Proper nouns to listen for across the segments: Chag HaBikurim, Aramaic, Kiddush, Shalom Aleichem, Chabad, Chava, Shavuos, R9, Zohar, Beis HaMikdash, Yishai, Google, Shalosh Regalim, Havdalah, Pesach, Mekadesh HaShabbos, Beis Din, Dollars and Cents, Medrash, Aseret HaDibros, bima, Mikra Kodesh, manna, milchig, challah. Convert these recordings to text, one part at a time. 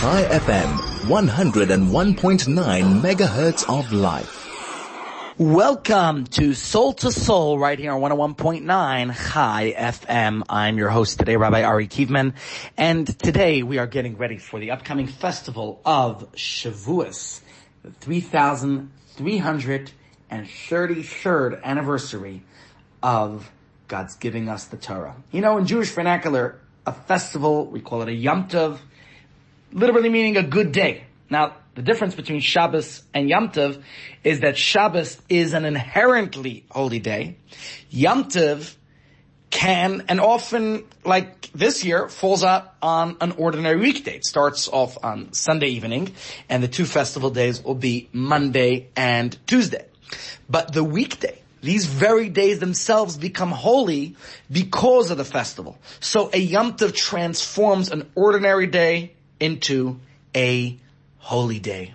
Chai FM, 101.9 megahertz of life. Welcome to Soul right here on 101.9 Chai FM. I'm your host today, Rabbi Ari Kievman, and today we are getting ready for the upcoming festival of Shavuos, the 3,333rd anniversary of God's giving us the Torah. You know, in Jewish vernacular, a festival, we call it a Yom Tov, literally meaning a good day. Now, the difference between Shabbos and Yom Tov is that Shabbos is an inherently holy day. Yom Tov can, and often, like this year, falls out on an ordinary weekday. It starts off on Sunday evening, and the two festival days will be Monday and Tuesday. But the weekday, these very days themselves become holy because of the festival. So a Yom Tov transforms an ordinary day into a holy day.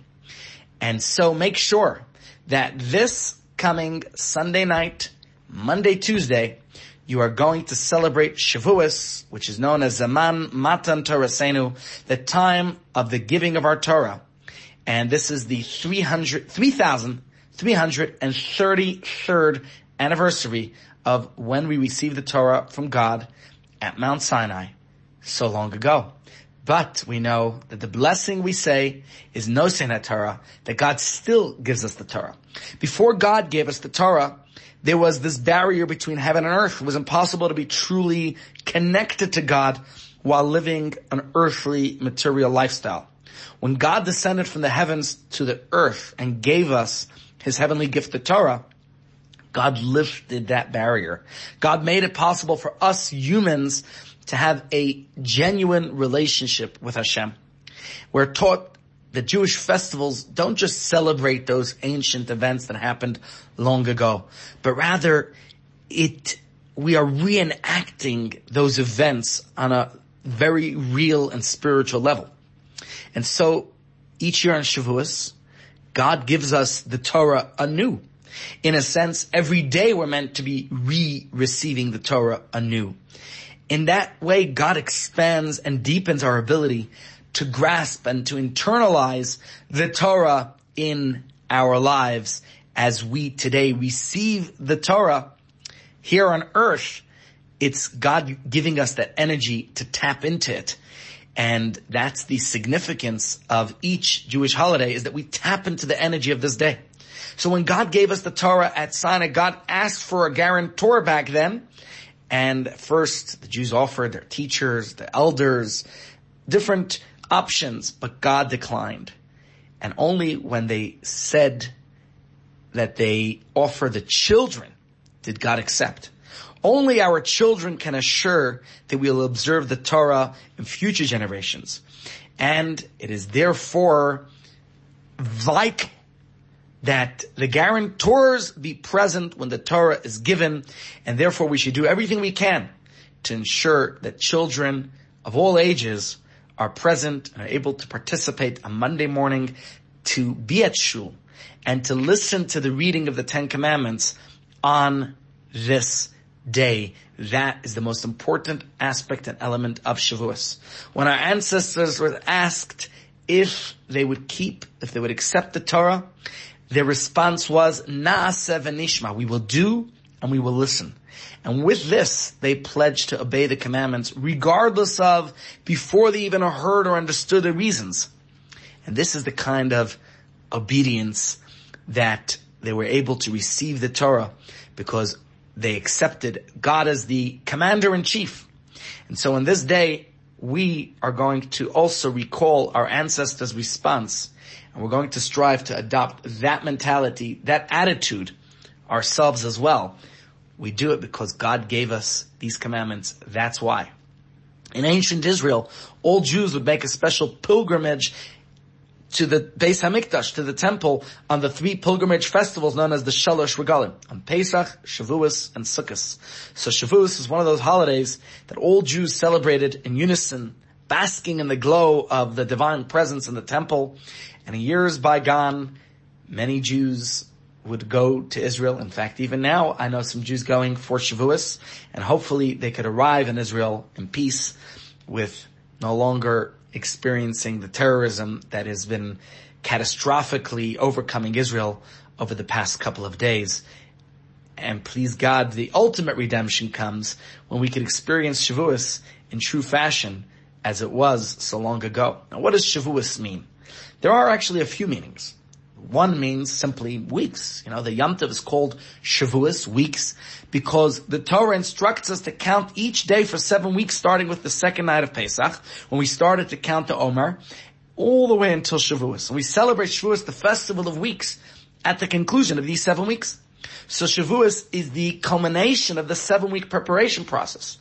And so make sure that this coming Sunday night, Monday, Tuesday, you are going to celebrate Shavuos, which is known as Zaman Matan Torah Senu, the time of the giving of our Torah. And this is the 3,333rd anniversary of when we received the Torah from God at Mount Sinai so long ago. But we know that the blessing we say is Na'aseh venishma, that God still gives us the Torah. Before God gave us the Torah, there was this barrier between heaven and earth. It was impossible to be truly connected to God while living an earthly material lifestyle. When God descended from the heavens to the earth and gave us His heavenly gift, the Torah, God lifted that barrier. God made it possible for us humans to have a genuine relationship with Hashem. We're taught that Jewish festivals don't just celebrate those ancient events that happened long ago, but rather we are reenacting those events on a very real and spiritual level. And so each year on Shavuos, God gives us the Torah anew. In a sense, every day we're meant to be receiving the Torah anew. In that way, God expands and deepens our ability to grasp and to internalize the Torah in our lives as we today receive the Torah here on earth. It's God giving us that energy to tap into it. And that's the significance of each Jewish holiday, is that we tap into the energy of this day. So when God gave us the Torah at Sinai, God asked for a guarantor back then. And first, the Jews offered their teachers, the elders, different options, but God declined. And only when they said that they offer the children did God accept. Only our children can assure that we will observe the Torah in future generations. And it is therefore vital that the guarantors be present when the Torah is given, and therefore we should do everything we can to ensure that children of all ages are present and are able to participate on Monday morning, to be at shul, and to listen to the reading of the Ten Commandments on this day. That is the most important aspect and element of Shavuos. When our ancestors were asked if they would accept the Torah, their response was, Na'aseh venishma, we will do and we will listen. And with this, they pledged to obey the commandments, regardless of, before they even heard or understood the reasons. And this is the kind of obedience that they were able to receive the Torah, because they accepted God as the commander-in-chief. And so on this day, we are going to also recall our ancestors' response, and we're going to strive to adopt that mentality, that attitude, ourselves as well. We do it because God gave us these commandments. That's why. In ancient Israel, all Jews would make a special pilgrimage to the Beis HaMikdash, to the temple, on the three pilgrimage festivals known as the Shalosh Regalim, on Pesach, Shavuos, and Sukkot. So Shavuos is one of those holidays that all Jews celebrated in unison, basking in the glow of the divine presence in the temple. And in years bygone, many Jews would go to Israel. In fact, even now, I know some Jews going for Shavuos, and hopefully they could arrive in Israel in peace with no longer experiencing the terrorism that has been catastrophically overcoming Israel over the past couple of days. And please God, the ultimate redemption comes when we can experience Shavuos in true fashion as it was so long ago. Now, what does Shavuos mean? There are actually a few meanings. One means simply weeks. You know, the Yom Tov is called Shavuos, weeks, because the Torah instructs us to count each day for 7 weeks, starting with the second night of Pesach, when we started to count the Omer, all the way until Shavuos. And we celebrate Shavuos, the festival of weeks, at the conclusion of these 7 weeks. So Shavuos is the culmination of the 7-week preparation process.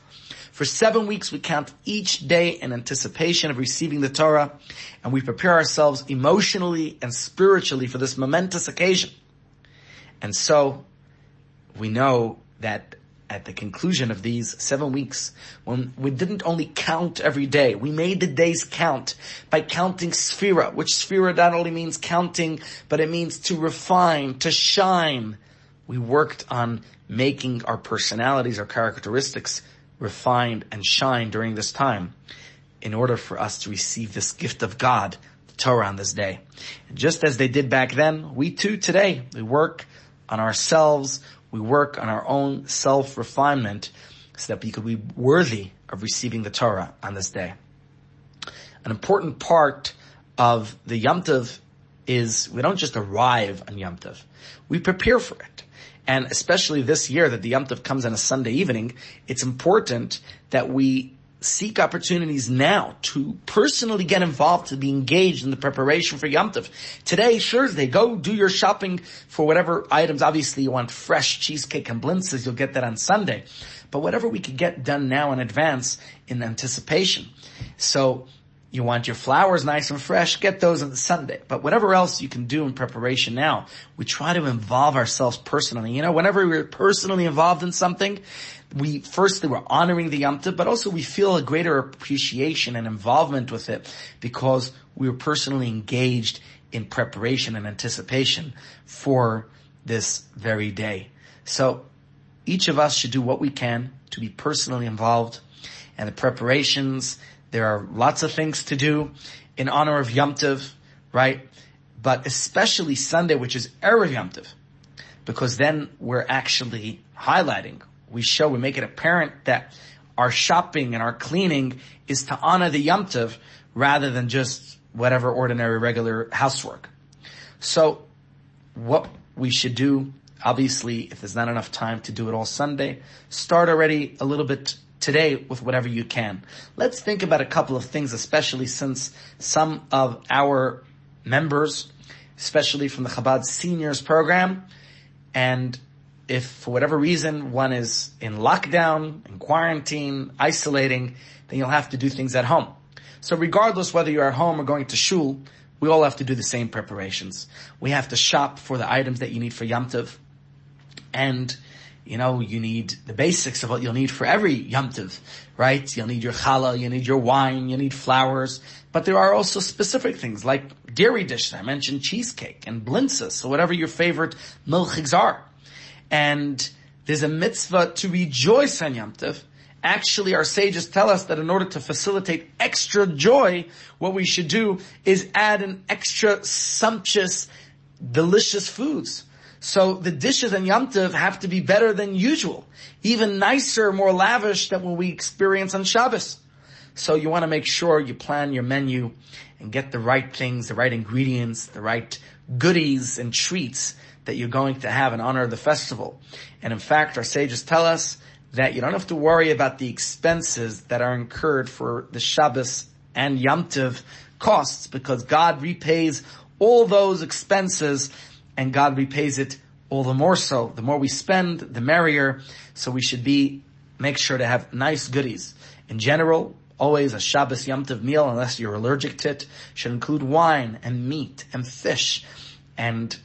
For 7 weeks, we count each day in anticipation of receiving the Torah, and we prepare ourselves emotionally and spiritually for this momentous occasion. And so, we know that at the conclusion of these 7 weeks, when we didn't only count every day, we made the days count by counting sephira, which sephira not only means counting, but it means to refine, to shine. We worked on making our personalities, our characteristics, refined and shine during this time in order for us to receive this gift of God, the Torah, on this day. And just as they did back then, we too today, we work on ourselves, we work on our own self-refinement so that we could be worthy of receiving the Torah on this day. An important part of the Yom Tov is we don't just arrive on Yom Tov, we prepare for it. And especially this year that the Yom Tov comes on a Sunday evening, it's important that we seek opportunities now to personally get involved, to be engaged in the preparation for Yom Tov. Today, Thursday, go do your shopping for whatever items. Obviously, you want fresh cheesecake and blintzes. You'll get that on Sunday. But whatever we could get done now in advance in anticipation. So you want your flowers nice and fresh, get those on Sunday. But whatever else you can do in preparation now, we try to involve ourselves personally. You know, whenever we're personally involved in something, we're honoring the Yom Tov, but also we feel a greater appreciation and involvement with it because we were personally engaged in preparation and anticipation for this very day. So each of us should do what we can to be personally involved, and the preparations, there are lots of things to do in honor of Yom Tov, right? But especially Sunday, which is Erev Yom Tov, because then we're actually highlighting. We make it apparent that our shopping and our cleaning is to honor the Yom Tov rather than just whatever ordinary regular housework. So what we should do, obviously, if there's not enough time to do it all Sunday, start already a little bit today with whatever you can. Let's think about a couple of things, especially since some of our members, especially from the Chabad Seniors Program, and if for whatever reason one is in lockdown, in quarantine, isolating, then you'll have to do things at home. So regardless whether you're at home or going to shul, we all have to do the same preparations. We have to shop for the items that you need for Yom Tov, and you know, you need the basics of what you'll need for every Yom Tov, right? You'll need your challah, you need your wine, you need flowers. But there are also specific things like dairy dishes. I mentioned cheesecake and blintzes, so whatever your favorite milchigs are. And there's a mitzvah to rejoice on Yom Tov. Actually, our sages tell us that in order to facilitate extra joy, what we should do is add an extra sumptuous, delicious foods. So the dishes in Yom Tov have to be better than usual, even nicer, more lavish than what we experience on Shabbos. So you want to make sure you plan your menu and get the right things, the right ingredients, the right goodies and treats that you're going to have in honor of the festival. And in fact, our sages tell us that you don't have to worry about the expenses that are incurred for the Shabbos and Yom Tov costs, because God repays all those expenses. And God repays it all the more so. The more we spend, the merrier. So we should make sure to have nice goodies. In general, always a Shabbos Yom Tov meal, unless you're allergic to it, should include wine and meat and fish and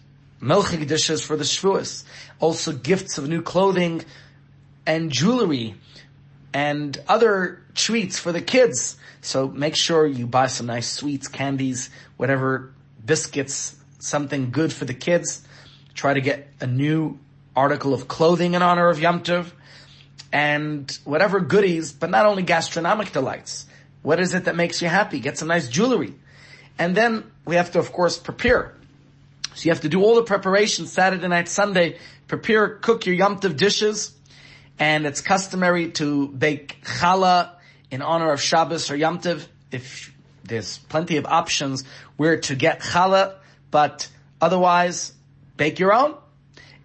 milchig dishes for the Shavuos. Also gifts of new clothing and jewelry and other treats for the kids. So make sure you buy some nice sweets, candies, whatever, biscuits, something good for the kids. Try to get a new article of clothing in honor of Yom Tov and whatever goodies, but not only gastronomic delights. What is it that makes you happy? Get some nice jewelry. And then we have to, of course, prepare. So you have to do all the preparation Saturday night, Sunday. Prepare, cook your Yom Tov dishes. And it's customary to bake challah in honor of Shabbos or Yom Tov. If there's plenty of options where to get challah, but otherwise, bake your own.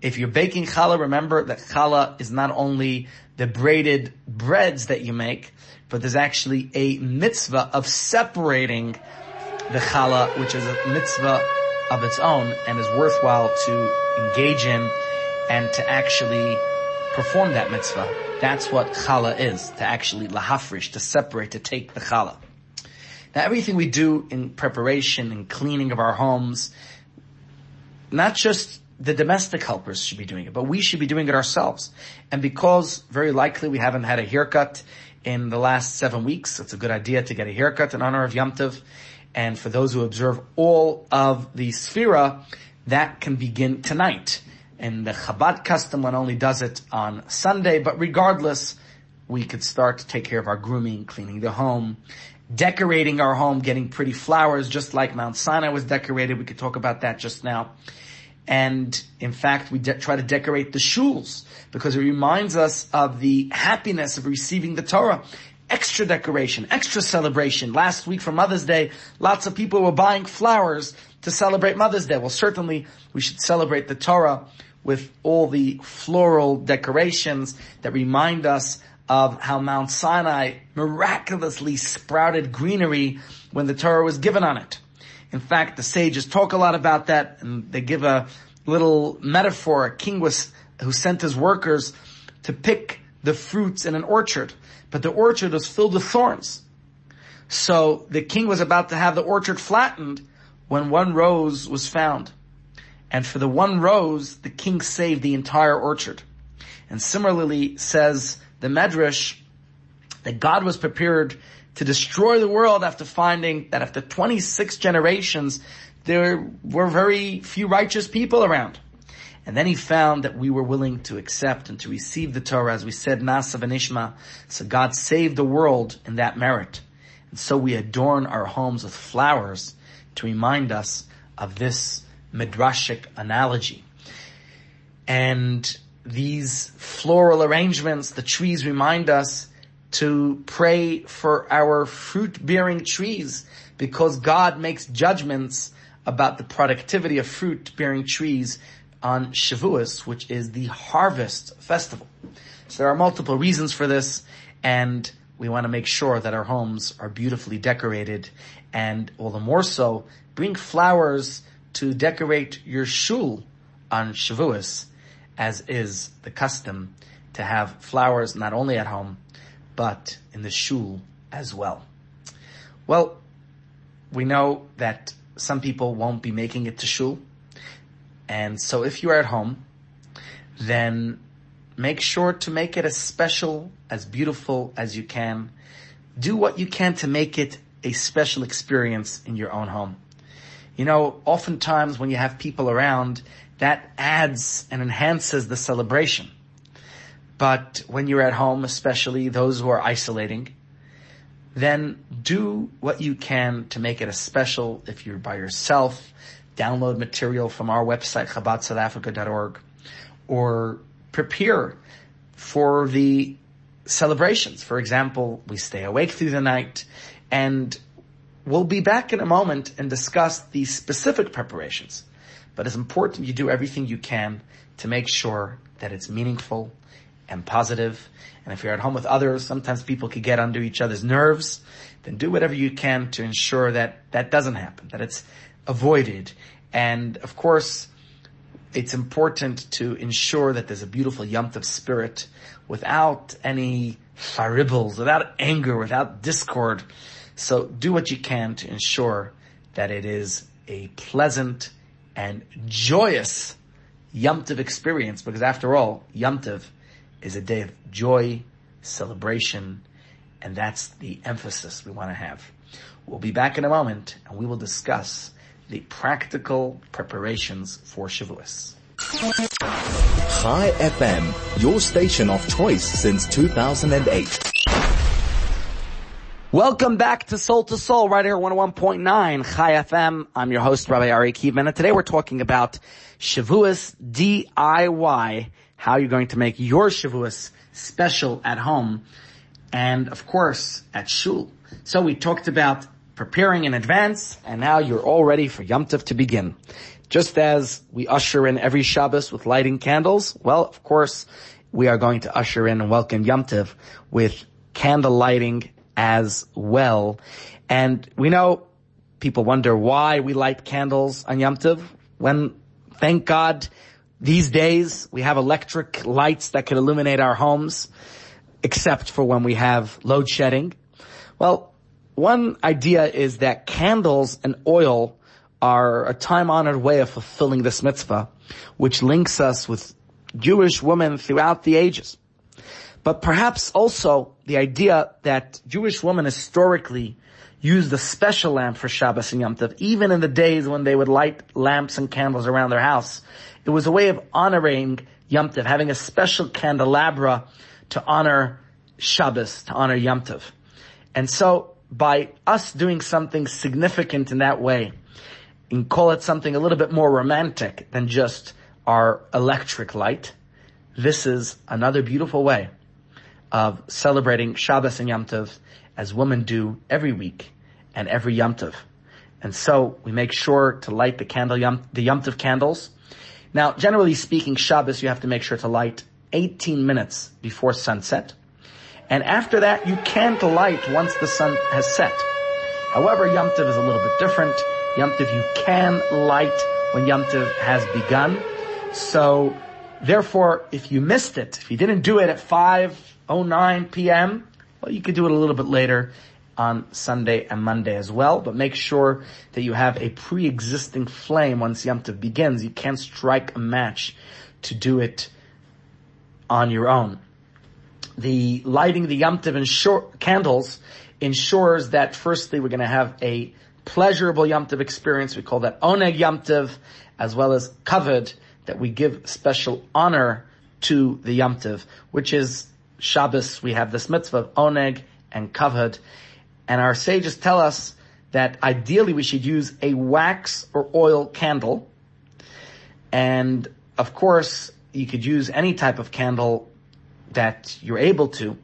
If you're baking challah, remember that challah is not only the braided breads that you make, but there's actually a mitzvah of separating the challah, which is a mitzvah of its own and is worthwhile to engage in and to actually perform that mitzvah. That's what challah is, to actually lahafrish, to separate, to take the challah. Now, everything we do in preparation and cleaning of our homes, not just the domestic helpers should be doing it, but we should be doing it ourselves. And because very likely we haven't had a haircut in the last 7 weeks, it's a good idea to get a haircut in honor of Yom Tov. And for those who observe all of the sephira, that can begin tonight. And the Chabad custom, one only does it on Sunday, but regardless, we could start to take care of our grooming, cleaning the home, decorating our home, getting pretty flowers, just like Mount Sinai was decorated. We could talk about that just now. And in fact, we try to decorate the shuls because it reminds us of the happiness of receiving the Torah. Extra decoration, extra celebration. Last week for Mother's Day, lots of people were buying flowers to celebrate Mother's Day. Well, certainly we should celebrate the Torah with all the floral decorations that remind us of how Mount Sinai miraculously sprouted greenery when the Torah was given on it. In fact, the sages talk a lot about that, and they give a little metaphor. A king was who sent his workers to pick the fruits in an orchard, but the orchard was filled with thorns. So the king was about to have the orchard flattened when one rose was found. And for the one rose, the king saved the entire orchard. And similarly, says the Medrash, that God was prepared to destroy the world after finding that after 26 generations, there were very few righteous people around. And then he found that we were willing to accept and to receive the Torah, as we said, Na'aseh venishma. So God saved the world in that merit. And so we adorn our homes with flowers to remind us of this midrashic analogy. And these floral arrangements, the trees remind us to pray for our fruit-bearing trees, because God makes judgments about the productivity of fruit-bearing trees on Shavuos, which is the harvest festival. So there are multiple reasons for this, and we want to make sure that our homes are beautifully decorated, and all the more so, bring flowers to decorate your shul on Shavuos, as is the custom to have flowers not only at home, but in the shul as well. Well, we know that some people won't be making it to shul. And so if you are at home, then make sure to make it as special, as beautiful as you can. Do what you can to make it a special experience in your own home. You know, oftentimes when you have people around, that adds and enhances the celebration. But when you're at home, especially those who are isolating, then do what you can to make it a special. If you're by yourself, download material from our website, chabad.southafrica.org, or prepare for the celebrations. For example, we stay awake through the night, and we'll be back in a moment and discuss the specific preparations. But it's important you do everything you can to make sure that it's meaningful and positive. And if you're at home with others, sometimes people can get under each other's nerves. Then do whatever you can to ensure that that doesn't happen, that it's avoided. And of course, it's important to ensure that there's a beautiful Yom Tov spirit without any faribbles, without anger, without discord. So do what you can to ensure that it is a pleasant and joyous Yom Tov experience, because after all, Yom Tov is a day of joy, celebration, and that's the emphasis we want to have. We'll be back in a moment, and we will discuss the practical preparations for Shavuos. Chai FM, your station of choice since 2008. Welcome back to Soul, right here, 101.9, Chai FM. I'm your host, Rabbi Ari Kievman, and today we're talking about Shavuos DIY, how you're going to make your Shavuos special at home, and of course, at shul. So we talked about preparing in advance, and now you're all ready for Yom Tov to begin. Just as we usher in every Shabbos with lighting candles, well, of course, we are going to usher in and welcome Yom Tov with candle lighting as well. And we know people wonder why we light candles on Yom Tov when, thank God, these days we have electric lights that can illuminate our homes, except for when we have load shedding. Well, one idea is that candles and oil are a time-honored way of fulfilling this mitzvah, which links us with Jewish women throughout the ages. But perhaps also the idea that Jewish women historically used a special lamp for Shabbos and Yom Tov, even in the days when they would light lamps and candles around their house. It was a way of honoring Yom Tov, having a special candelabra to honor Shabbos, to honor Yom Tov. And so by us doing something significant in that way, and call it something a little bit more romantic than just our electric light, this is another beautiful way of celebrating Shabbos and Yom Tov as women do every week and every Yom Tov. And so we make sure to light the Yom Tov candles. Now, generally speaking, Shabbos you have to make sure to light 18 minutes before sunset. And after that, you can't light once the sun has set. However, Yom Tov is a little bit different. Yom Tov you can light when Yom Tov has begun. So therefore, if you missed it, if you didn't do it at 5:09 p.m., well, you could do it a little bit later on Sunday and Monday as well, but make sure that you have a pre-existing flame once Yom Tov begins. You can't strike a match to do it on your own. The lighting the Yom Tov candles ensures that, firstly, we're going to have a pleasurable Yom Tov experience. We call that Oneg Yom Tov, as well as Kavod, that we give special honor to the Yom Tov, which is Shabbos. We have this mitzvah of Oneg and Kavod, and our sages tell us that ideally we should use a wax or oil candle, and of course you could use any type of candle that you're able to,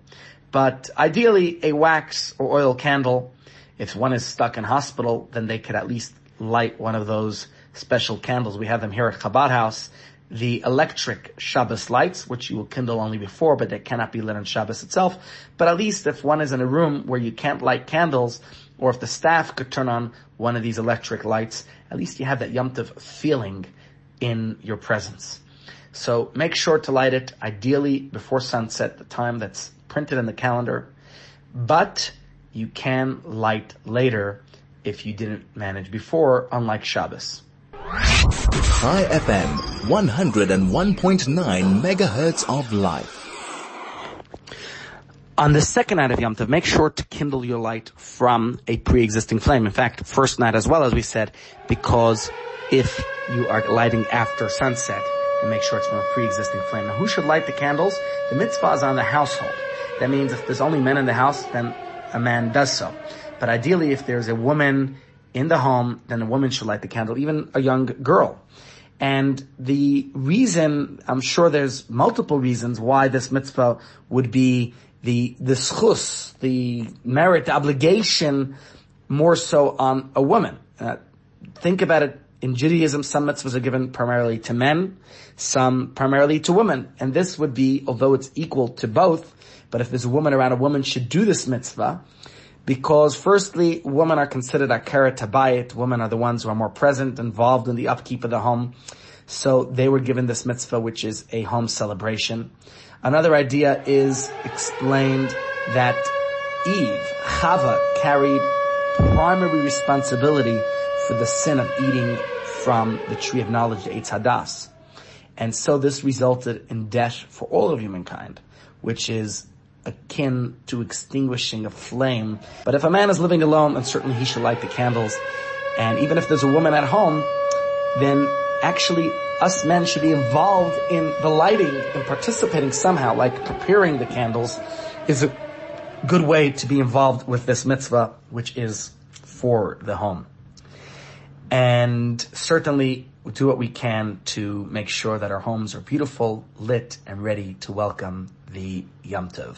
but ideally a wax or oil candle. If one is stuck in hospital, then they could at least light one of those special candles. We have them here at Chabad House, the electric Shabbos lights, which you will kindle only before, but they cannot be lit on Shabbos itself. But at least if one is in a room where you can't light candles, or if the staff could turn on one of these electric lights, at least you have that Yom Tov feeling in your presence. So make sure to light it, ideally before sunset, the time that's printed in the calendar. But you can light later if you didn't manage before, unlike Shabbos. Chai FM, 101.9 megahertz of life. On the second night of Yom Tov, make sure to kindle your light from a pre-existing flame. In fact, first night as well, as we said, because if you are lighting after sunset, then make sure it's from a pre-existing flame. Now, who should light the candles? The mitzvah is on the household. That means if there's only men in the house, then a man does so. But ideally, if there's a woman in the home, then a woman should light the candle, even a young girl. And the reason, I'm sure there's multiple reasons why this mitzvah would be the schus, the merit, the obligation, more so on a woman. Think about it. In Judaism, some mitzvahs are given primarily to men, some primarily to women. And this would be, although it's equal to both, but if there's a woman around, a woman should do this mitzvah. Because firstly, women are considered akeret habayit. Women are the ones who are more present, involved in the upkeep of the home. So they were given this mitzvah, which is a home celebration. Another idea is explained that Eve, Chava, carried primary responsibility for the sin of eating from the tree of knowledge, the Eitz Hadas. And so this resulted in death for all of humankind, which is akin to extinguishing a flame. But if a man is living alone, then certainly he should light the candles. And even if there's a woman at home, then actually us men should be involved in the lighting and participating somehow, like preparing the candles is a good way to be involved with this mitzvah, which is for the home. And certainly we do what we can to make sure that our homes are beautiful, lit, and ready to welcome the Yom Tov.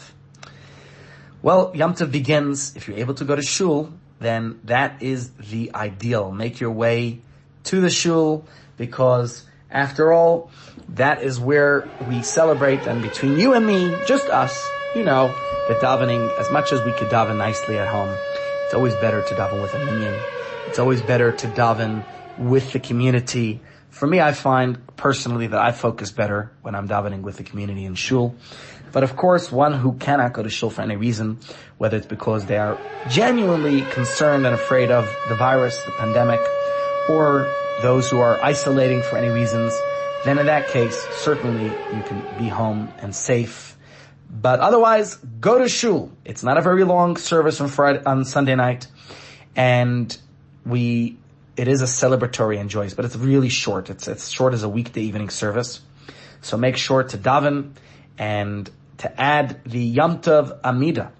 Well, Yom Tov begins, if you're able to go to shul, then that is the ideal. Make your way to the shul, because after all, that is where we celebrate. And between you and me, just us, you know, the davening, as much as we could daven nicely at home, it's always better to daven with a minyan. It's always better to daven with the community. For me, I find personally that I focus better when I'm davening with the community in shul. But of course, one who cannot go to shul for any reason, whether it's because they are genuinely concerned and afraid of the virus, the pandemic, or those who are isolating for any reasons, then in that case, certainly you can be home and safe. But otherwise, go to shul. It's not a very long service on Friday, on Sunday night, and it is a celebratory and joyous, but it's really short. It's short as a weekday evening service. So make sure to daven and to add the Yom Tov Amida,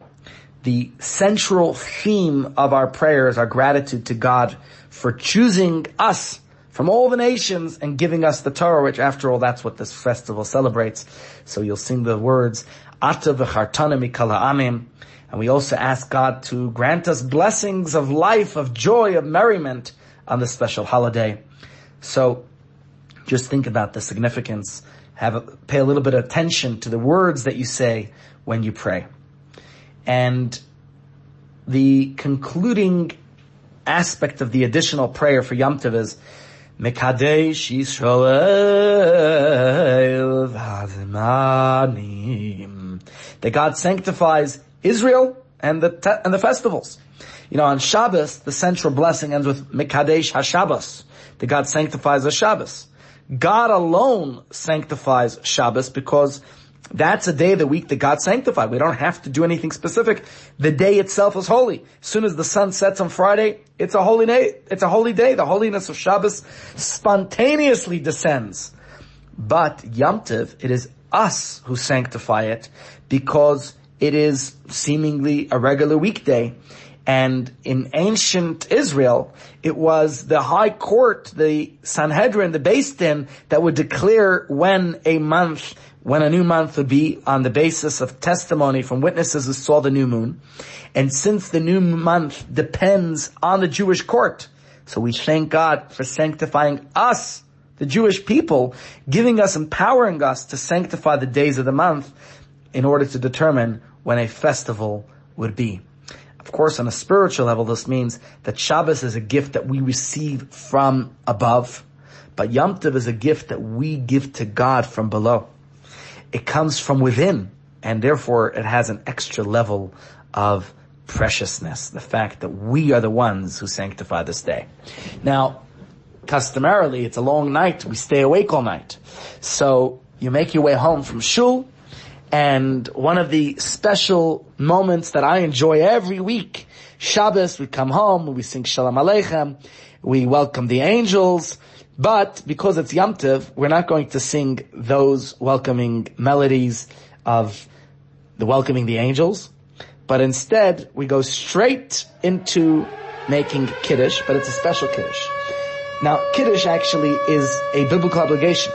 the central theme of our prayers, our gratitude to God for choosing us from all the nations and giving us the Torah, which after all, that's what this festival celebrates. So you'll sing the words, Ata v'chartana mikol ha'amim. And we also ask God to grant us blessings of life, of joy, of merriment on this special holiday. So just think about the significance. Pay a little bit of attention to the words that you say when you pray. And the concluding aspect of the additional prayer for Yom Tov is Mekadesh Yisrael v'azmanim, that God sanctifies Israel and the festivals. You know, on Shabbos, the central blessing ends with Mekadesh HaShabbos, that God sanctifies the Shabbos. God alone sanctifies Shabbos, because that's a day of the week that God sanctified. We don't have to do anything specific. The day itself is holy. As soon as the sun sets on Friday, it's a holy day. It's a holy day. The holiness of Shabbos spontaneously descends. But Yom Tov, it is us who sanctify it, because it is seemingly a regular weekday. And in ancient Israel, it was the high court, the Sanhedrin, the Beis Din, that would declare when a new month would be, on the basis of testimony from witnesses who saw the new moon. And since the new month depends on the Jewish court, so we thank God for sanctifying us, the Jewish people, giving us, empowering us to sanctify the days of the month in order to determine when a festival would be. Of course, on a spiritual level, this means that Shabbos is a gift that we receive from above, but Yom Tov is a gift that we give to God from below. It comes from within, and therefore it has an extra level of preciousness, the fact that we are the ones who sanctify this day. Now, customarily, it's a long night. We stay awake all night. So you make your way home from shul, and one of the special moments that I enjoy every week, Shabbos, we come home, we sing Shalom Aleichem, we welcome the angels, but because it's Yom Tov, we're not going to sing those welcoming melodies of the welcoming the angels, but instead we go straight into making Kiddush, but it's a special Kiddush. Now, Kiddush actually is a biblical obligation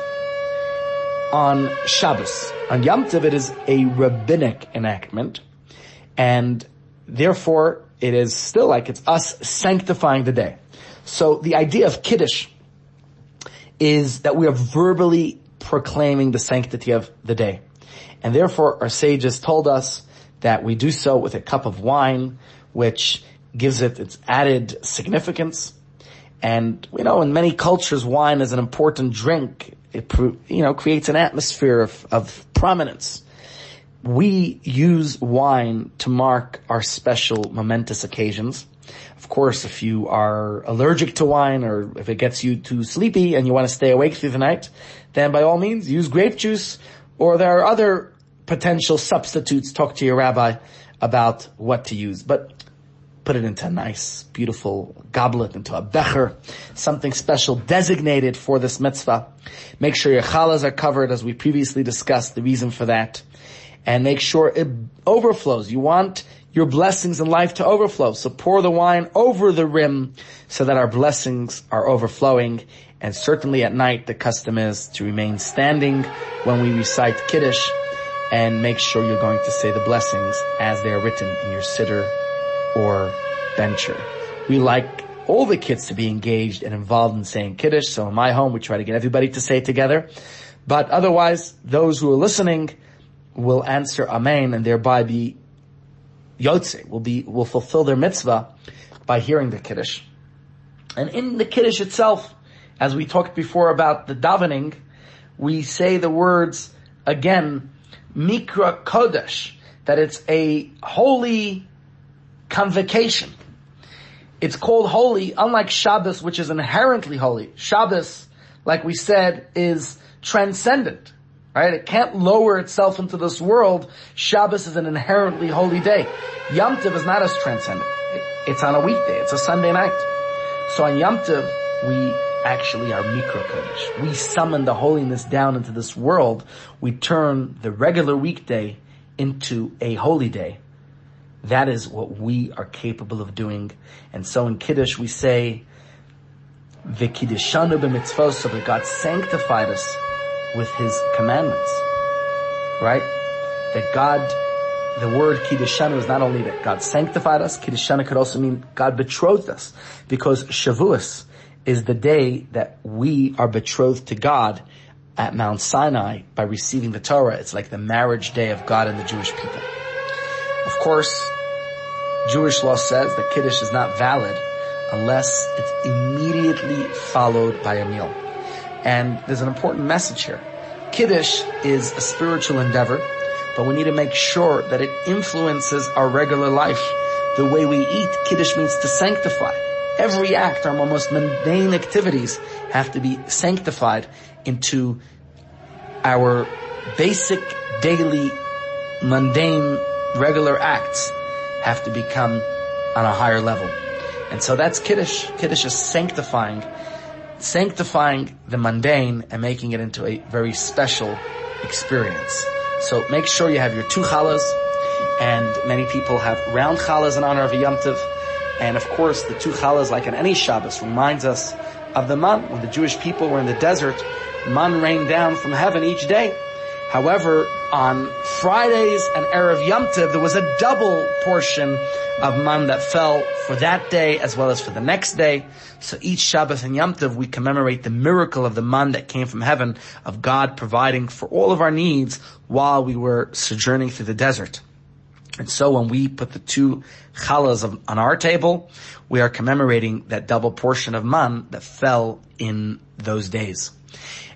on Shabbos. On Yom Tov, it is a rabbinic enactment, and therefore it is still like it's us sanctifying the day. So the idea of Kiddush is that we are verbally proclaiming the sanctity of the day. And therefore our sages told us that we do so with a cup of wine, which gives it its added significance. And, you know, in many cultures, wine is an important drink. It, you know, creates an atmosphere of prominence. We use wine to mark our special, momentous occasions. Of course, if you are allergic to wine, or if it gets you too sleepy and you want to stay awake through the night, then by all means use grape juice, or there are other potential substitutes. Talk to your rabbi about what to use. But put it into a nice, beautiful goblet, into a becher, something special designated for this mitzvah. Make sure your challahs are covered, as we previously discussed the reason for that. And make sure it overflows. You want your blessings in life to overflow. So pour the wine over the rim so that our blessings are overflowing. And certainly at night, the custom is to remain standing when we recite Kiddush, and make sure you're going to say the blessings as they are written in your sitter or bencher. We like all the kids to be engaged and involved in saying Kiddush. So in my home, we try to get everybody to say it together. But otherwise, those who are listening will answer Amen, and thereby the Yotze will fulfill their mitzvah by hearing the Kiddush. And in the Kiddush itself, as we talked before about the davening, we say the words again, Mikra Kodesh, that it's a holy convocation. It's called holy, unlike Shabbos, which is inherently holy. Shabbos, like we said, is transcendent, right? It can't lower itself into this world. Shabbos is an inherently holy day. Yom Tov is not as transcendent. It's on a weekday. It's a Sunday night. So on Yom Tov, we actually are Mikra Kodesh. We summon the holiness down into this world. We turn the regular weekday into a holy day. That is what we are capable of doing. And so in Kiddush, we say, V'Kiddishanu b'mitzvos, so that God sanctified us with His commandments, right? That God, the word Kiddushanu is not only that God sanctified us, Kiddushanu could also mean God betrothed us, because Shavuos is the day that we are betrothed to God at Mount Sinai by receiving the Torah. It's like the marriage day of God and the Jewish people. Of course, Jewish law says that Kiddush is not valid unless it's immediately followed by a meal. And there's an important message here. Kiddush is a spiritual endeavor, but we need to make sure that it influences our regular life. The way we eat, Kiddush means to sanctify. Every act, our most mundane activities, have to be sanctified into our basic, daily, mundane, regular acts have to become on a higher level. And so that's Kiddush. Kiddush is sanctifying the mundane and making it into a very special experience. So make sure you have your two challahs, and many people have round challahs in honor of a Yom Tov. And of course, the two challahs, like on any Shabbos, reminds us of the man. When the Jewish people were in the desert, man rained down from heaven each day. However, on Fridays and Erev Yom Tov, there was a double portion of manna that fell for that day as well as for the next day. So each Shabbos and Yom Tov, we commemorate the miracle of the manna that came from heaven, of God providing for all of our needs while we were sojourning through the desert. And so when we put the two challahs on our table, we are commemorating that double portion of manna that fell in those days.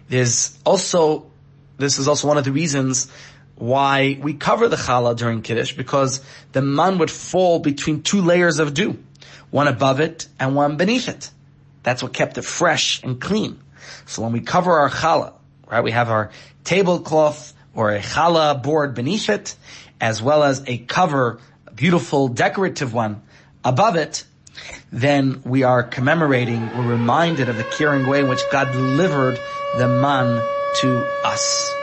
This is also one of the reasons why we cover the challah during Kiddush, because the man would fall between two layers of dew, one above it and one beneath it. That's what kept it fresh and clean. So when we cover our challah, right, we have our tablecloth or a challah board beneath it, as well as a cover, a beautiful decorative one above it, then we are commemorating, we're reminded of the caring way in which God delivered the man to us.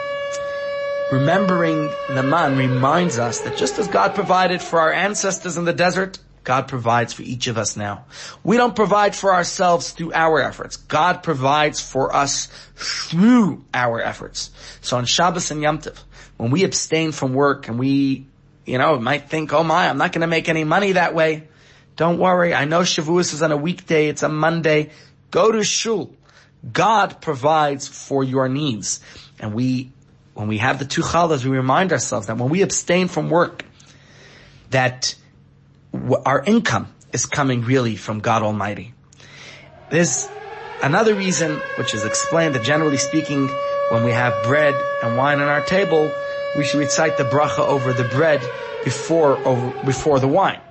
Remembering the man reminds us that just as God provided for our ancestors in the desert, God provides for each of us now. We don't provide for ourselves through our efforts. God provides for us through our efforts. So on Shabbos and Yom Tov, when we abstain from work and we, might think, oh my, I'm not going to make any money that way. Don't worry. I know Shavuos is on a weekday. It's a Monday. Go to shul. God provides for your needs. And when we have the two challahs, we remind ourselves that when we abstain from work, that our income is coming really from God Almighty. There's another reason, which is explained, that generally speaking, when we have bread and wine on our table, we should recite the bracha over the bread before the wine.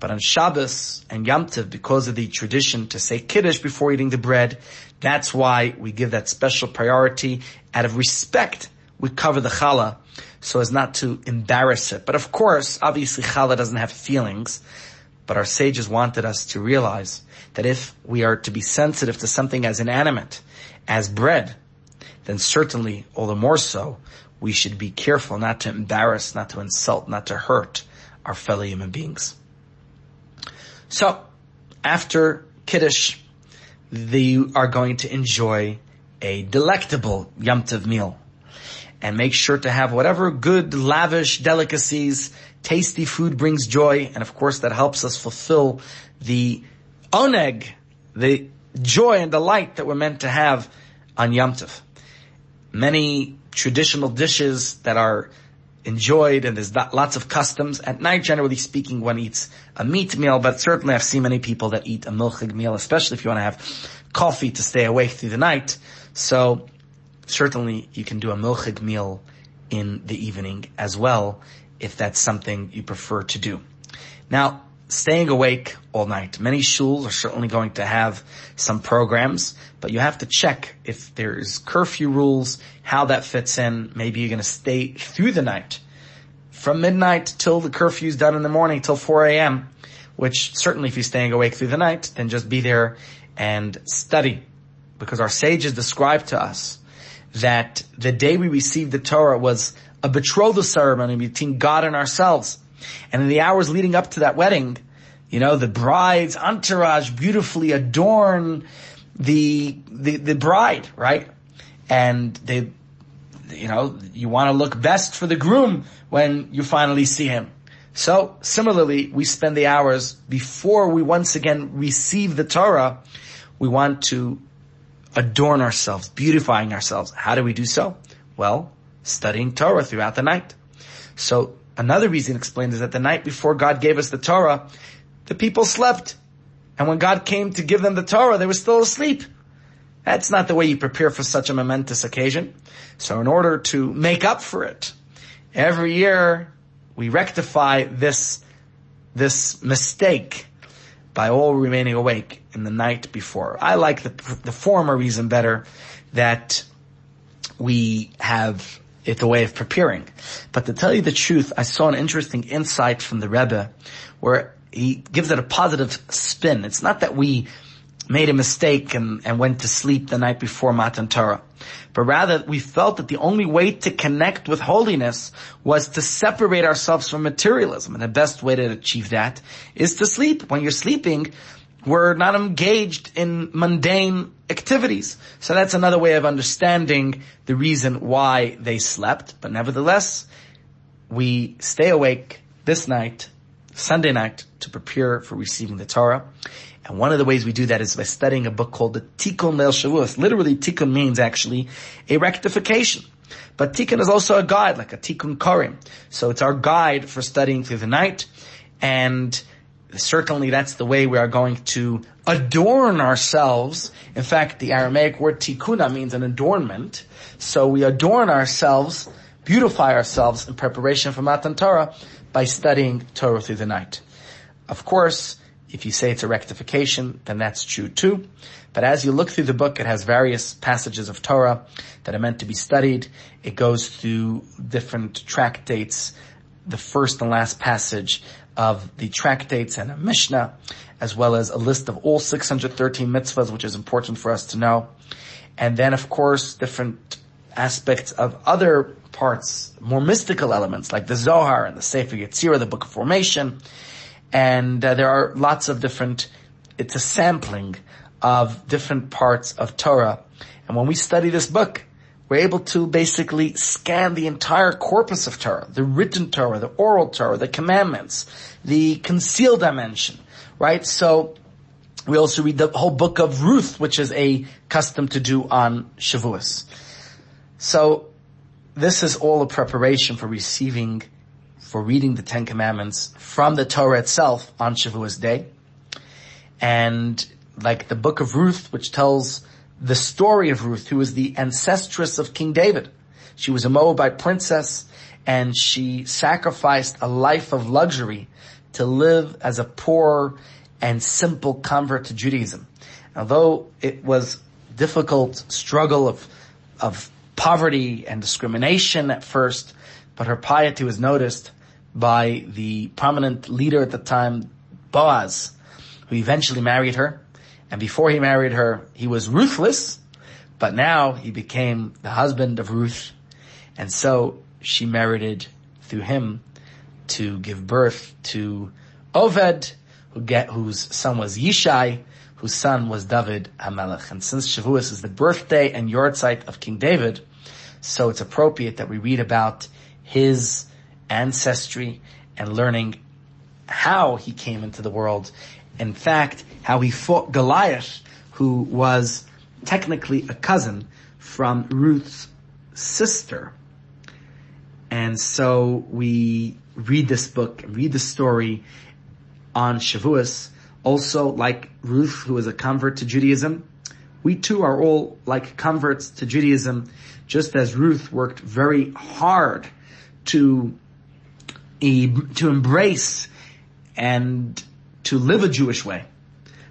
But on Shabbos and Yom Tov, because of the tradition to say Kiddush before eating the bread, that's why we give that special priority. Out of respect, we cover the challah so as not to embarrass it. But of course, obviously challah doesn't have feelings. But our sages wanted us to realize that if we are to be sensitive to something as inanimate as bread, then certainly, all the more so, we should be careful not to embarrass, not to insult, not to hurt our fellow human beings. So, after Kiddush, they are going to enjoy a delectable Yom Tov meal. And make sure to have whatever good, lavish delicacies, tasty food brings joy. And of course, that helps us fulfill the oneg, the joy and delight that we're meant to have on Yom Tov. Many traditional dishes that are enjoyed, and there's lots of customs. At night, generally speaking, one eats a meat meal, but certainly I've seen many people that eat a milchig meal, especially if you want to have coffee to stay awake through the night. So certainly you can do a milchig meal in the evening as well, if that's something you prefer to do. Now, staying awake all night. Many shuls are certainly going to have some programs, but you have to check if there's curfew rules, how that fits in. Maybe you're going to stay through the night, from midnight till the curfew's done in the morning, till 4 a.m., which certainly if you're staying awake through the night, then just be there and study. Because our sages described to us that the day we received the Torah was a betrothal ceremony between God and ourselves. And in the hours leading up to that wedding, you know, the bride's entourage beautifully adorn the bride, right? And they, you know, you want to look best for the groom when you finally see him. So similarly, we spend the hours before we once again receive the Torah. We want to adorn ourselves, beautifying ourselves. How do we do so? Well, studying Torah throughout the night. So another reason explained is that the night before God gave us the Torah, the people slept. And when God came to give them the Torah, they were still asleep. That's not the way you prepare for such a momentous occasion. So in order to make up for it, every year we rectify this mistake by all remaining awake in the night before. I like the former reason better, that we have it the way of preparing. But to tell you the truth, I saw an interesting insight from the Rebbe where he gives it a positive spin. It's not that we made a mistake and went to sleep the night before Matan Torah, but rather we felt that the only way to connect with holiness was to separate ourselves from materialism. And the best way to achieve that is to sleep. When you're sleeping, we're not engaged in mundane activities. So that's another way of understanding the reason why they slept. But nevertheless, we stay awake this night, Sunday night, to prepare for receiving the Torah. And one of the ways we do that is by studying a book called the Tikkun Leil Shavuos. Literally, Tikkun means actually a rectification. But Tikkun is also a guide, like a Tikkun Korim. So it's our guide for studying through the night. And certainly that's the way we are going to adorn ourselves. In fact, the Aramaic word tikkuna means an adornment. So we adorn ourselves, beautify ourselves in preparation for Matan Torah by studying Torah through the night. Of course, if you say it's a rectification, then that's true too. But as you look through the book, it has various passages of Torah that are meant to be studied. It goes through different tractates, the first and last passage of the tractates and a Mishnah, as well as a list of all 613 mitzvahs, which is important for us to know. And then, of course, different aspects of other parts, more mystical elements, like the Zohar and the Sefer Yetzirah, the Book of Formation. And there are lots of different, it's a sampling of different parts of Torah. And when we study this book, we're able to basically scan the entire corpus of Torah, the written Torah, the oral Torah, the commandments, the concealed dimension, right? So we also read the whole book of Ruth, which is a custom to do on Shavuos. So this is all a preparation for receiving, for reading the Ten Commandments from the Torah itself on Shavuos day. And like the book of Ruth, which tells the story of Ruth, who is the ancestress of King David. She was a Moabite princess, and she sacrificed a life of luxury to live as a poor and simple convert to Judaism. Although it was difficult struggle of poverty and discrimination at first, but her piety was noticed by the prominent leader at the time, Boaz, who eventually married her. And before he married her, he was ruthless, but now he became the husband of Ruth. And so she merited through him to give birth to Oved, whose son was Yishai, whose son was David HaMelech. And since Shavuos is the birthday and yortzeit of King David, so it's appropriate that we read about his ancestry and learning how he came into the world. In fact, how he fought Goliath, who was technically a cousin from Ruth's sister. And so we read this book, read the story on Shavuos. Also, like Ruth, who is a convert to Judaism, we too are all like converts to Judaism, just as Ruth worked very hard to embrace and to live a Jewish way.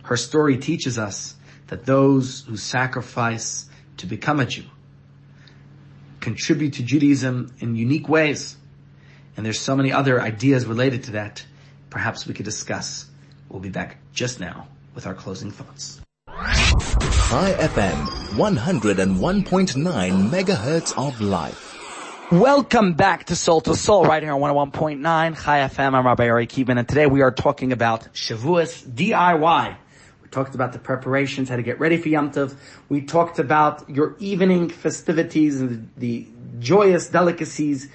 Her story teaches us that those who sacrifice to become a Jew contribute to Judaism in unique ways. And there's so many other ideas related to that. Perhaps we could discuss. We'll be back just now with our closing thoughts. Chai FM, 101.9 megahertz of life. Welcome back to Soul, right here on 101.9 Chai FM. I'm Rabbi Ari Kievman, and today we are talking about Shavuos DIY. We talked about the preparations, how to get ready for Yom Tov. We talked about your evening festivities and the joyous delicacies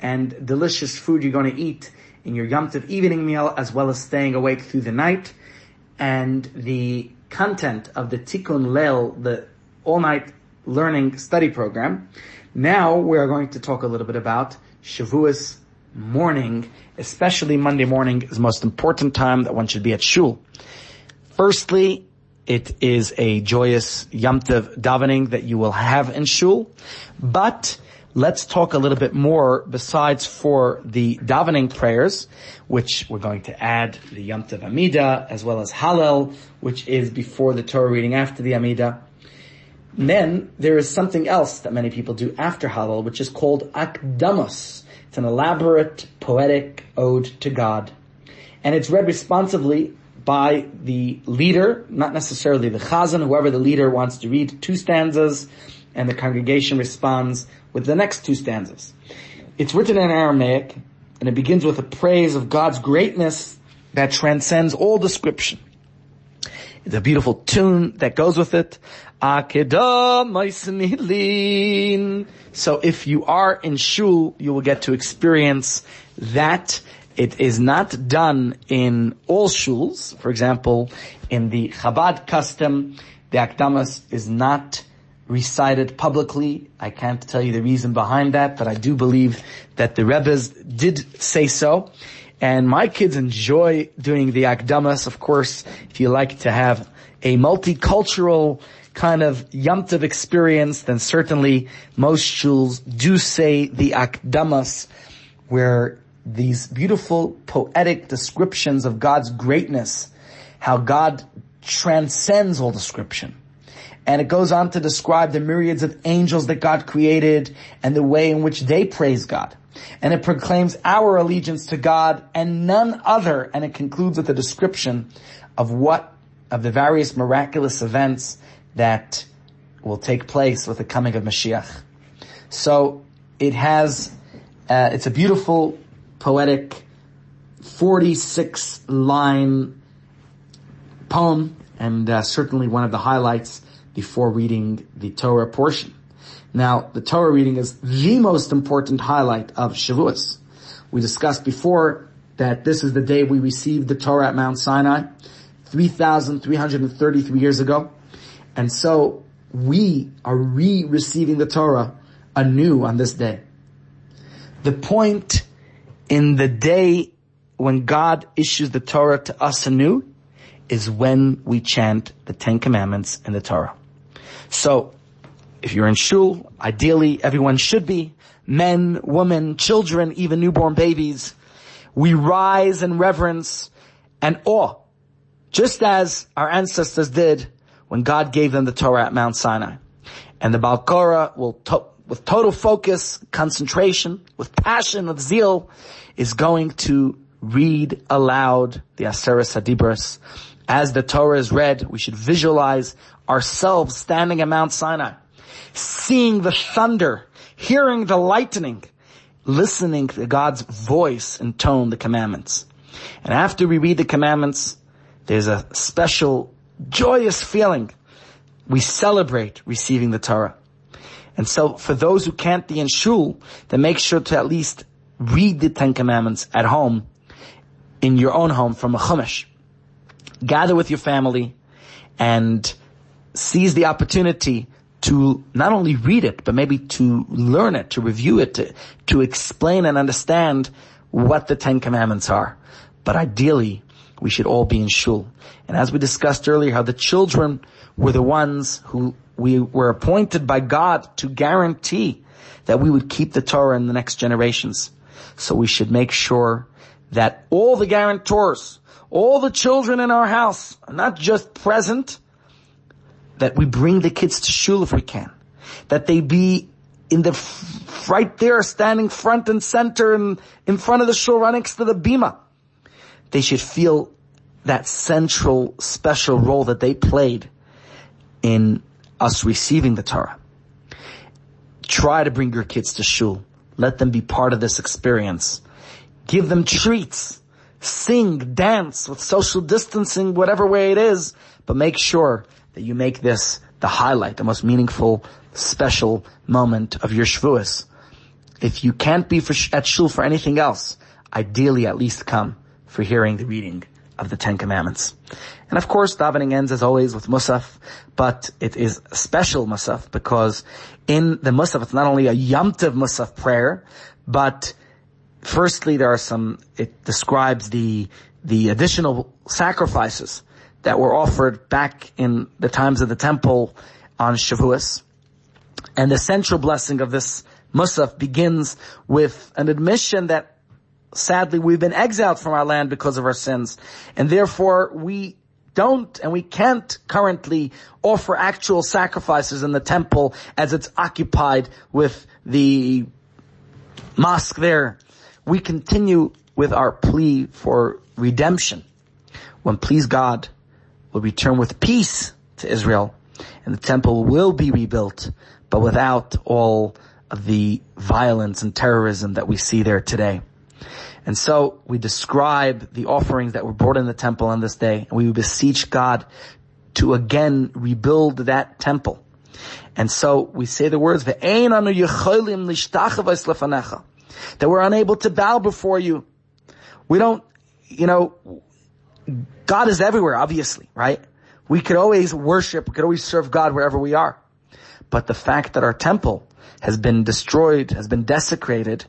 and delicious food you're going to eat in your Yom Tov evening meal, as well as staying awake through the night. And the content of the Tikkun Leil, the all-night learning study program. Now we're going to talk a little bit about Shavuos morning, especially Monday morning is the most important time that one should be at shul. Firstly, it is a joyous Yom Tov davening that you will have in shul. But let's talk a little bit more besides for the davening prayers, which we're going to add the Yom Tov Amidah, as well as Hallel, which is before the Torah reading after the Amidah. And then there is something else that many people do after Hallel, which is called Akdamus. It's an elaborate poetic ode to God. And it's read responsibly by the leader, not necessarily the chazan, whoever the leader wants to read two stanzas, and the congregation responds with the next two stanzas. It's written in Aramaic, and it begins with a praise of God's greatness that transcends all description. It's a beautiful tune that goes with it. So if you are in shul, you will get to experience that. It is not done in all shuls. For example, in the Chabad custom, the Akdamus is not recited publicly. I can't tell you the reason behind that, but I do believe that the Rebbe's did say so. And my kids enjoy doing the Akdamas. Of course, if you like to have a multicultural kind of Yom Tov experience, then certainly most shuls do say the Akdamas, where these beautiful poetic descriptions of God's greatness, how God transcends all description. And it goes on to describe the myriads of angels that God created and the way in which they praise God. And it proclaims our allegiance to God and none other. And it concludes with a description of the various miraculous events that will take place with the coming of Mashiach. So it has, it's a beautiful, poetic, 46-line poem, and certainly one of the highlights before reading the Torah portion. Now, the Torah reading is the most important highlight of Shavuos. We discussed before that this is the day we received the Torah at Mount Sinai, 3,333 years ago. And so we are receiving the Torah anew on this day. The point in the day when God issues the Torah to us anew is when we chant the Ten Commandments in the Torah. So, if you're in shul, ideally everyone should be, men, women, children, even newborn babies. We rise in reverence and awe, just as our ancestors did when God gave them the Torah at Mount Sinai. And the Baal Korah will, with total focus, concentration, with passion, with zeal, is going to read aloud the Aseret HaDibros. As the Torah is read, we should visualize ourselves standing at Mount Sinai, seeing the thunder, hearing the lightning, listening to God's voice and tone, the commandments. And after we read the commandments, there's a special joyous feeling. We celebrate receiving the Torah. And so for those who can't be in shul, then make sure to at least read the Ten Commandments at home, in your own home, from a chumash. Gather with your family and seize the opportunity to not only read it, but maybe to learn it, to review it, to explain and understand what the Ten Commandments are. But ideally, we should all be in shul. And as we discussed earlier, how the children were the ones who we were appointed by God to guarantee that we would keep the Torah in the next generations. So we should make sure that all the guarantors, all the children in our house, are not just present, that we bring the kids to shul if we can, that they be in the right there, standing front and center and in front of the shul, right next to the bima. They should feel that central, special role that they played in us receiving the Torah. Try to bring your kids to shul. Let them be part of this experience. Give them treats. Sing, dance with social distancing, whatever way it is. But make sure that you make this the highlight, the most meaningful, special moment of your Shavuos. If you can't be at shul for anything else, ideally at least come for hearing the reading of the Ten Commandments. And of course, davening ends as always with Musaf, but it is a special Musaf because in the Musaf, it's not only a Yom Tov Musaf prayer, but firstly, there are some, it describes the additional sacrifices that were offered back in the times of the temple on Shavuos. And the central blessing of this Musaf begins with an admission that sadly, we've been exiled from our land because of our sins, and therefore we don't and we can't currently offer actual sacrifices in the temple as it's occupied with the mosque there. We continue with our plea for redemption. When, please God, will return with peace to Israel, and the temple will be rebuilt, but without all of the violence and terrorism that we see there today. And so we describe the offerings that were brought in the temple on this day, and we beseech God to again rebuild that temple. And so we say the words, that we're unable to bow before you. We don't, God is everywhere, obviously, right? We could always worship, we could always serve God wherever we are. But the fact that our temple has been destroyed, has been desecrated,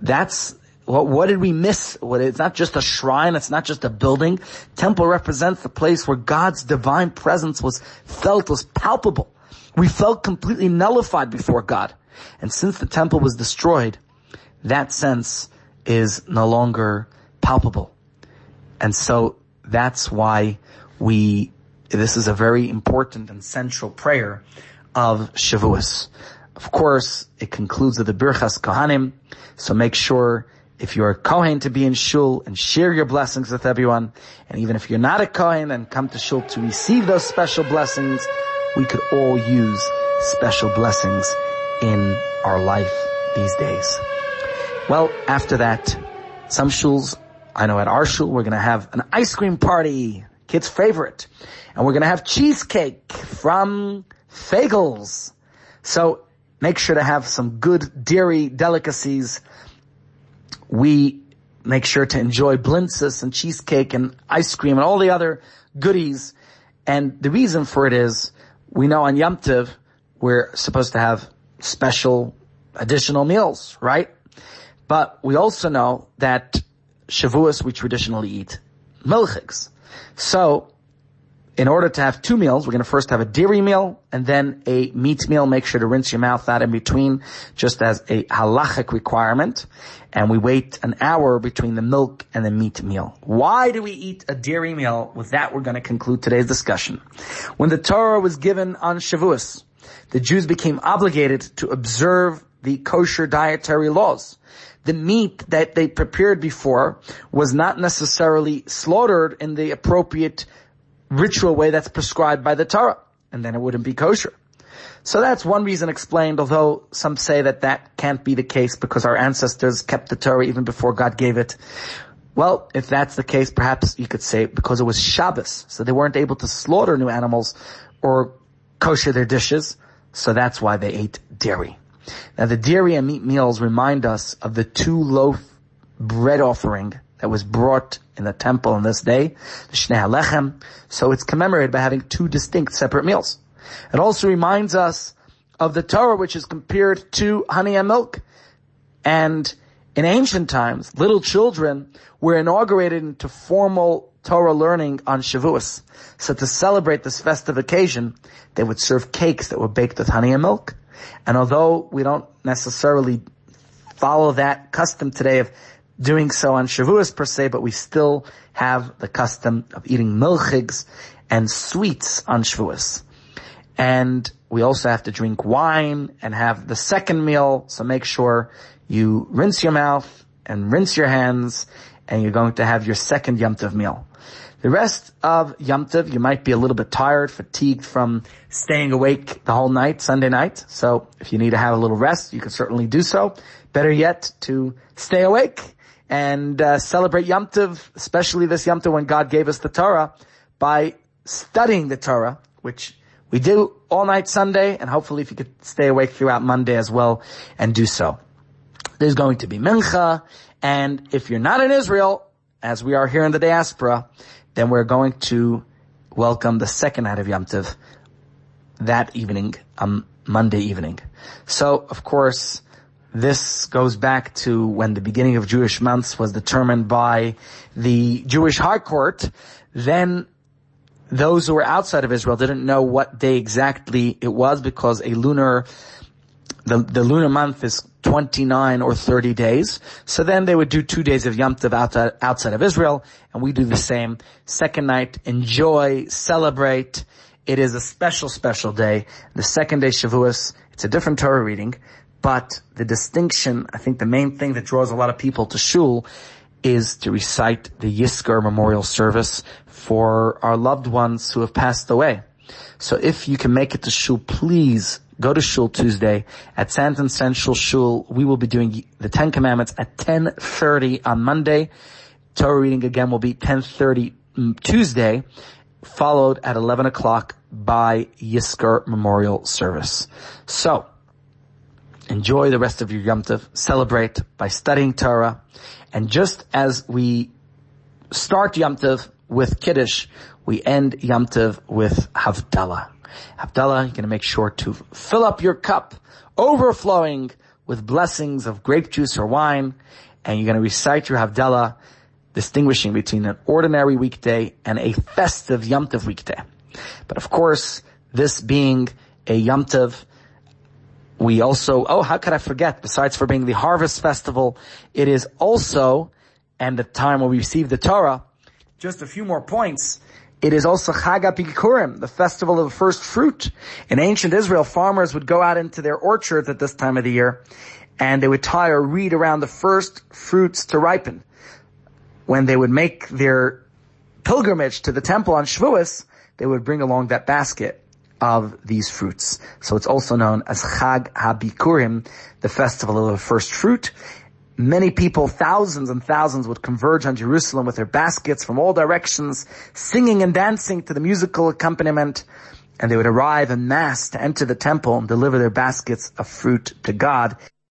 that's, what did we miss? It's not just a shrine, it's not just a building. Temple represents the place where God's divine presence was felt, was palpable. We felt completely nullified before God. And since the temple was destroyed, that sense is no longer palpable. And so that's why this is a very important and central prayer of Shavuos. Of course, it concludes with the Birchas Kohanim, so make sure if you're a Kohen to be in shul and share your blessings with everyone. And even if you're not a Kohen, then come to shul to receive those special blessings. We could all use special blessings in our life these days. Well, after that, some shuls, I know at our shul, we're going to have an ice cream party, kids' favorite. And we're going to have cheesecake from Fagels. So make sure to have some good dairy delicacies. We make sure to enjoy blintzes and cheesecake and ice cream and all the other goodies. And the reason for it is, we know on Yom Tov, we're supposed to have special additional meals, right? But we also know that Shavuos, we traditionally eat milchigs. So in order to have two meals, we're going to first have a dairy meal and then a meat meal. Make sure to rinse your mouth out in between, just as a halachic requirement. And we wait an hour between the milk and the meat meal. Why do we eat a dairy meal? With that, we're going to conclude today's discussion. When the Torah was given on Shavuos, the Jews became obligated to observe the kosher dietary laws. The meat that they prepared before was not necessarily slaughtered in the appropriate ritual way that's prescribed by the Torah, and then it wouldn't be kosher. So that's one reason explained, although some say that that can't be the case because our ancestors kept the Torah even before God gave it. Well, if that's the case, perhaps you could say because it was Shabbos, so they weren't able to slaughter new animals or kosher their dishes, so that's why they ate dairy. Now, the dairy and meat meals remind us of the two-loaf bread offering that was brought in the temple on this day, the Shnei Halechem, so it's commemorated by having two distinct separate meals. It also reminds us of the Torah, which is compared to honey and milk. And in ancient times, little children were inaugurated into formal Torah learning on Shavuos. So to celebrate this festive occasion, they would serve cakes that were baked with honey and milk. And although we don't necessarily follow that custom today of doing so on Shavuos per se, but we still have the custom of eating milchigs and sweets on Shavuos. And we also have to drink wine and have the second meal, so make sure you rinse your mouth and rinse your hands, and you're going to have your second Yom Tov meal. The rest of Yom Tov, you might be a little bit tired, fatigued from staying awake the whole night, Sunday night. So if you need to have a little rest, you can certainly do so. Better yet, to stay awake and celebrate Yom Tov, especially this Yom Tov when God gave us the Torah, by studying the Torah, which we do all night Sunday, and hopefully if you could stay awake throughout Monday as well and do so. There's going to be Mincha, and if you're not in Israel, as we are here in the diaspora, then we're going to welcome the second night of Yom Tov that evening, Monday evening. So, of course, this goes back to when the beginning of Jewish months was determined by the Jewish High Court. Then those who were outside of Israel didn't know what day exactly it was because a lunar, the lunar month is 29 or 30 days. So then they would do 2 days of Yom Tov outside of Israel, and we do the same. Second night, enjoy, celebrate. It is a special, special day. The second day, Shavuos, it's a different Torah reading, but the distinction, I think the main thing that draws a lot of people to shul is to recite the Yizkor memorial service for our loved ones who have passed away. So if you can make it to shul, please go to shul Tuesday at Santon Central Shul. We will be doing the Ten Commandments at 10:30 on Monday. Torah reading again will be 10:30 Tuesday, followed at 11 o'clock by Yizkor Memorial Service. So, enjoy the rest of your Yom Tov. Celebrate by studying Torah. And just as we start Yom Tov with Kiddush, we end Yom Tov with Havdalah. Havdalah, you're going to make sure to fill up your cup, overflowing with blessings of grape juice or wine, and you're going to recite your Havdalah, distinguishing between an ordinary weekday and a festive Yom Tov weekday. But of course, this being a Yom Tov, we also, how could I forget, besides for being the Harvest Festival, it is also, and the time when we receive the Torah, just a few more points, it is also Chag HaBikurim, the festival of the first fruit. In ancient Israel, farmers would go out into their orchards at this time of the year, and they would tie a reed around the first fruits to ripen. When they would make their pilgrimage to the temple on Shavuos, they would bring along that basket of these fruits. So it's also known as Chag HaBikurim, the festival of the first fruit. Many people, thousands and thousands, would converge on Jerusalem with their baskets from all directions, singing and dancing to the musical accompaniment, and they would arrive en masse to enter the temple and deliver their baskets of fruit to God.